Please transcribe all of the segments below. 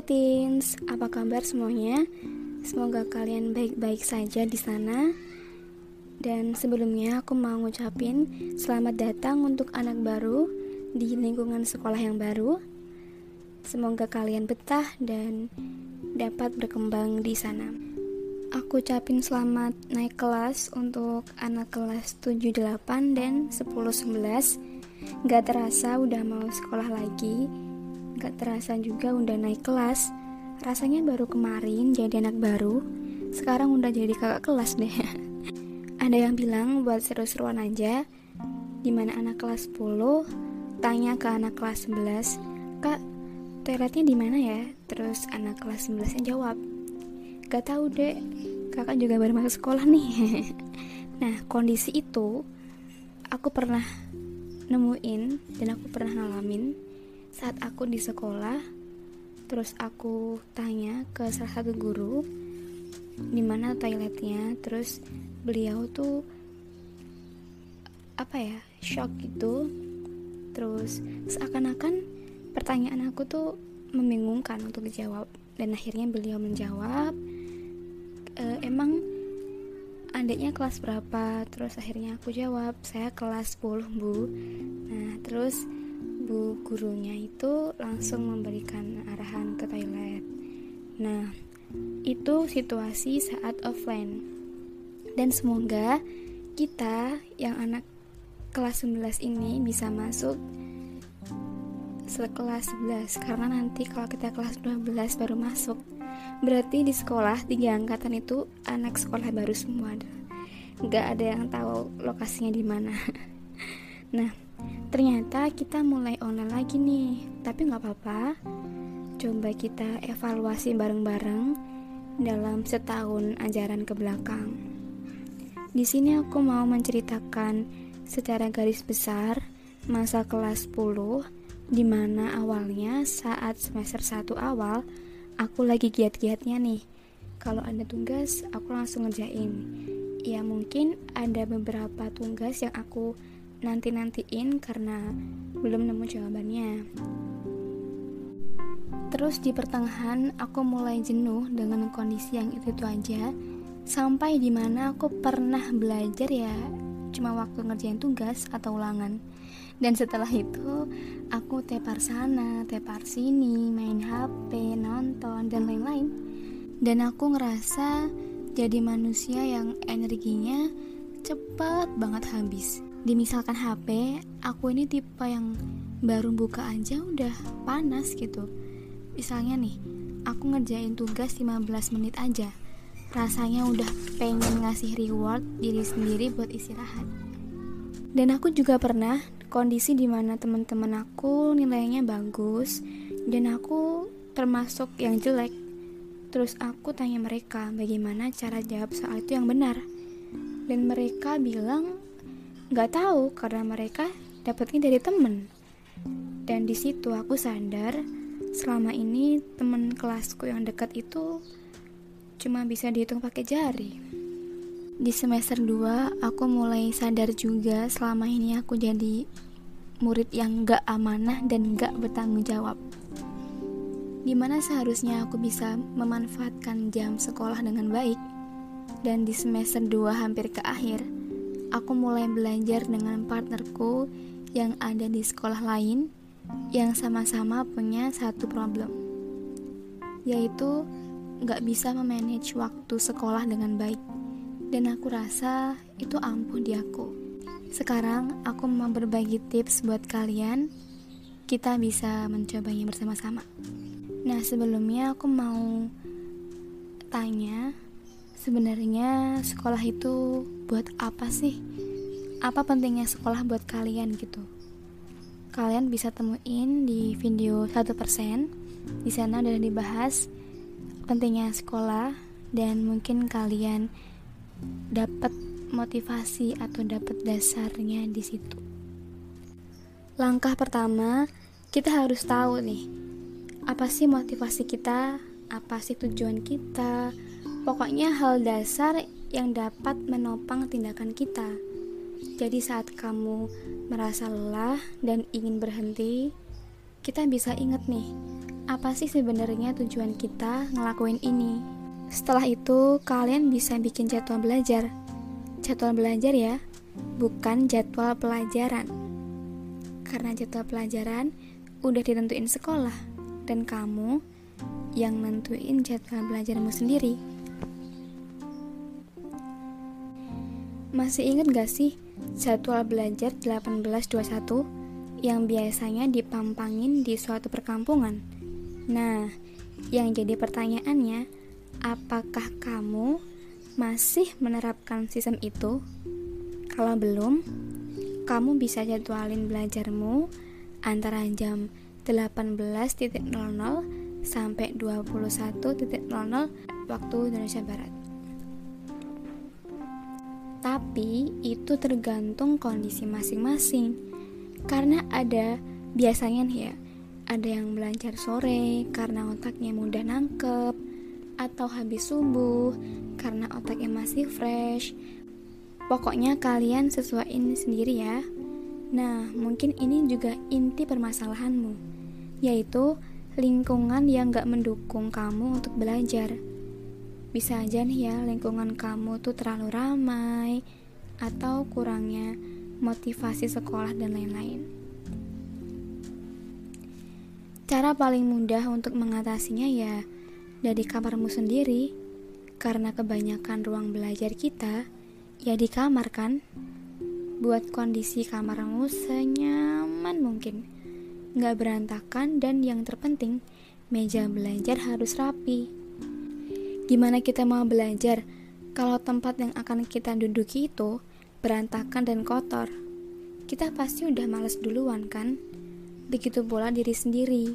Halo teens, apa kabar semuanya? Semoga kalian baik-baik saja di sana. Dan sebelumnya aku mau ngucapin selamat datang untuk anak baru di lingkungan sekolah yang baru. Semoga kalian betah dan dapat berkembang di sana. Aku ucapin selamat naik kelas untuk anak kelas 7-8 dan 10-11. Gak terasa udah mau sekolah lagi. Gak terasa juga udah naik kelas. Rasanya baru kemarin jadi anak baru, sekarang udah jadi kakak kelas deh. Ada yang bilang buat seru-seruan aja, dimana anak kelas 10 tanya ke anak kelas 11, "Kak, toiletnya di mana ya?" Terus anak kelas 11 yang jawab, "Gak tahu dek, kakak juga baru masuk sekolah nih." Nah, kondisi itu aku pernah nemuin dan aku pernah ngalamin saat aku di sekolah. Terus aku tanya ke salah satu guru di mana toiletnya, terus beliau tuh shock gitu. Terus seakan-akan pertanyaan aku tuh membingungkan untuk dijawab, dan akhirnya beliau menjawab, "Emang adiknya kelas berapa?" Terus akhirnya aku jawab, "Saya kelas 10 bu." Nah terus bu gurunya itu langsung memberikan arahan ke toilet. Nah, itu situasi saat offline. Dan semoga kita yang anak kelas 11 ini bisa masuk sekelas 11, karena nanti kalau kita kelas 12 baru masuk, berarti di sekolah 3 angkatan itu anak sekolah baru semua. Gak ada yang tahu lokasinya di mana. Nah, ternyata kita mulai online lagi nih, tapi gak apa-apa, coba kita evaluasi bareng-bareng dalam setahun ajaran ke belakang. Di sini aku mau menceritakan secara garis besar masa kelas 10, di mana awalnya saat semester 1 awal aku lagi giat-giatnya nih. Kalau ada tugas aku langsung ngerjain. Ya mungkin ada beberapa tugas yang aku nanti-nantiin karena belum nemu jawabannya. Terus di pertengahan aku mulai jenuh dengan kondisi yang itu aja, sampai dimana aku pernah belajar ya cuma waktu ngerjain tugas atau ulangan. Dan setelah itu aku tepar sana, tepar sini, main HP, nonton, dan lain-lain. Dan aku ngerasa jadi manusia yang energinya cepat banget habis. Dimisalkan HP, aku ini tipe yang baru buka aja udah panas gitu. Misalnya nih, aku ngerjain tugas 15 menit aja, rasanya udah pengen ngasih reward diri sendiri buat istirahat. Dan aku juga pernah kondisi dimana teman-teman aku nilainya bagus dan aku termasuk yang jelek. Terus aku tanya mereka bagaimana cara jawab soal itu yang benar, dan mereka bilang nggak tahu karena mereka dapatnya dari temen. Dan di situ aku sadar selama ini temen kelasku yang dekat itu cuma bisa dihitung pakai jari. Di semester 2 aku mulai sadar juga selama ini aku jadi murid yang nggak amanah dan nggak bertanggung jawab. Dimana seharusnya aku bisa memanfaatkan jam sekolah dengan baik. Dan di semester 2 hampir ke akhir, aku mulai belajar dengan partnerku yang ada di sekolah lain yang sama-sama punya satu problem, yaitu gak bisa memanage waktu sekolah dengan baik. Dan aku rasa itu ampuh di aku. Sekarang aku mau berbagi tips buat kalian, kita bisa mencobanya bersama-sama. Nah sebelumnya aku mau tanya, sebenarnya sekolah itu buat apa sih? Apa pentingnya sekolah buat kalian gitu? Kalian bisa temuin di video 1%. Di sana udah dibahas pentingnya sekolah, dan mungkin kalian dapat motivasi atau dapat dasarnya di situ. Langkah pertama, kita harus tahu nih, apa sih motivasi kita? Apa sih tujuan kita? Pokoknya hal dasar yang dapat menopang tindakan kita. Jadi saat kamu merasa lelah dan ingin berhenti, kita bisa ingat nih, apa sih sebenarnya tujuan kita ngelakuin ini. Setelah itu, kalian bisa bikin jadwal belajar. Jadwal belajar ya, bukan jadwal pelajaran. Karena jadwal pelajaran udah ditentuin sekolah, dan kamu yang nentuin jadwal belajarmu sendiri. Masih ingat gak sih jadwal belajar 1821 yang biasanya dipampangin di suatu perkampungan? Nah, yang jadi pertanyaannya, apakah kamu masih menerapkan sistem itu? Kalau belum, kamu bisa jadwalin belajarmu antara jam 18.00 sampai 21.00 waktu Indonesia Barat. Tapi itu tergantung kondisi masing-masing, karena ada biasanya nih ya, ada yang belajar sore karena otaknya mudah nangkep, atau habis subuh karena otaknya masih fresh. Pokoknya kalian sesuaiin sendiri ya. Nah, mungkin ini juga inti permasalahanmu, yaitu lingkungan yang gak mendukung kamu untuk belajar. Bisa aja nih ya, lingkungan kamu tuh terlalu ramai, atau kurangnya motivasi sekolah dan lain-lain. Cara paling mudah untuk mengatasinya ya dari kamarmu sendiri, karena kebanyakan ruang belajar kita ya di kamar kan. Buat kondisi kamarmu senyaman mungkin, gak berantakan, dan yang terpenting meja belajar harus rapi. Gimana kita mau belajar kalau tempat yang akan kita duduki itu berantakan dan kotor? Kita pasti udah malas duluan kan? Begitu pula diri sendiri.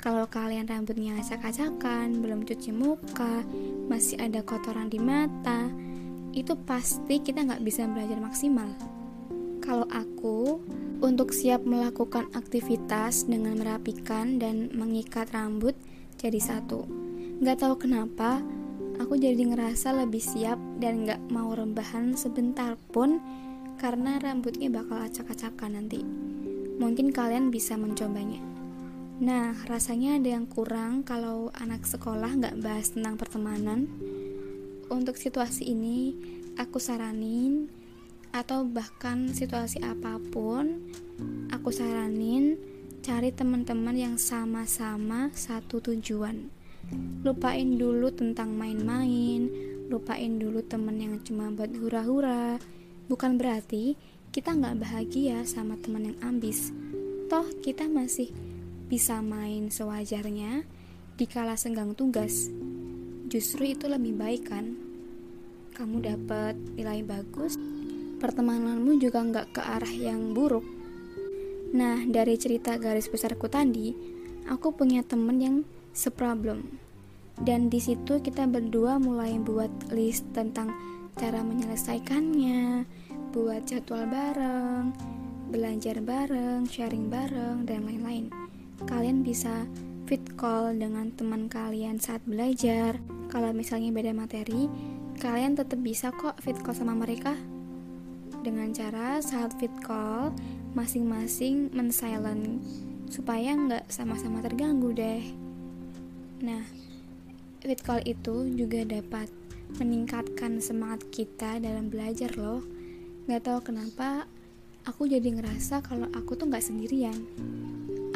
Kalau kalian rambutnya acak-acakan, belum cuci muka, masih ada kotoran di mata, itu pasti kita gak bisa belajar maksimal. Kalau aku, untuk siap melakukan aktivitas dengan merapikan dan mengikat rambut jadi satu. Gak tahu kenapa, aku jadi ngerasa lebih siap dan gak mau rebahan sebentar pun, karena rambutnya bakal acak-acakan nanti. Mungkin kalian bisa mencobanya. Nah, rasanya ada yang kurang kalau anak sekolah gak bahas tentang pertemanan. Untuk situasi ini, aku saranin, atau bahkan situasi apapun, aku saranin cari teman-teman yang sama-sama satu tujuan. Lupain dulu tentang main-main, lupain dulu temen yang cuma buat hura-hura. Bukan berarti kita gak bahagia sama temen yang ambis. Toh kita masih bisa main sewajarnya dikala senggang tugas. Justru itu lebih baik kan? Kamu dapat nilai bagus, pertemananmu juga gak ke arah yang buruk. Nah, dari cerita garis besarku tadi, aku punya temen yang seproblem, dan di situ kita berdua mulai buat list tentang cara menyelesaikannya, buat jadwal bareng, belajar bareng, sharing bareng, dan lain-lain. Kalian bisa fit call dengan teman kalian saat belajar. Kalau misalnya beda materi, kalian tetap bisa kok fit call sama mereka, dengan cara saat fit call masing-masing men-silent supaya nggak sama-sama terganggu deh. Nah, with call itu juga dapat meningkatkan semangat kita dalam belajar loh. Gak tau kenapa, aku jadi ngerasa kalau aku tuh gak sendirian.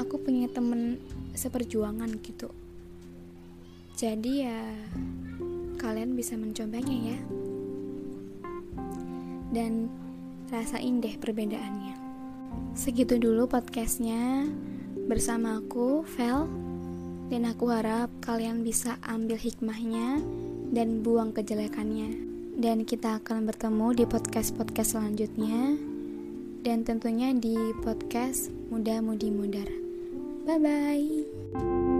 Aku punya temen seperjuangan gitu. Jadi ya, kalian bisa mencobanya ya. Dan rasain deh perbedaannya. Segitu dulu podcastnya bersama aku, Vel. Dan aku harap kalian bisa ambil hikmahnya dan buang kejelekannya. Dan kita akan bertemu di podcast-podcast selanjutnya, dan tentunya di podcast Muda Mudi Mudar. Bye-bye.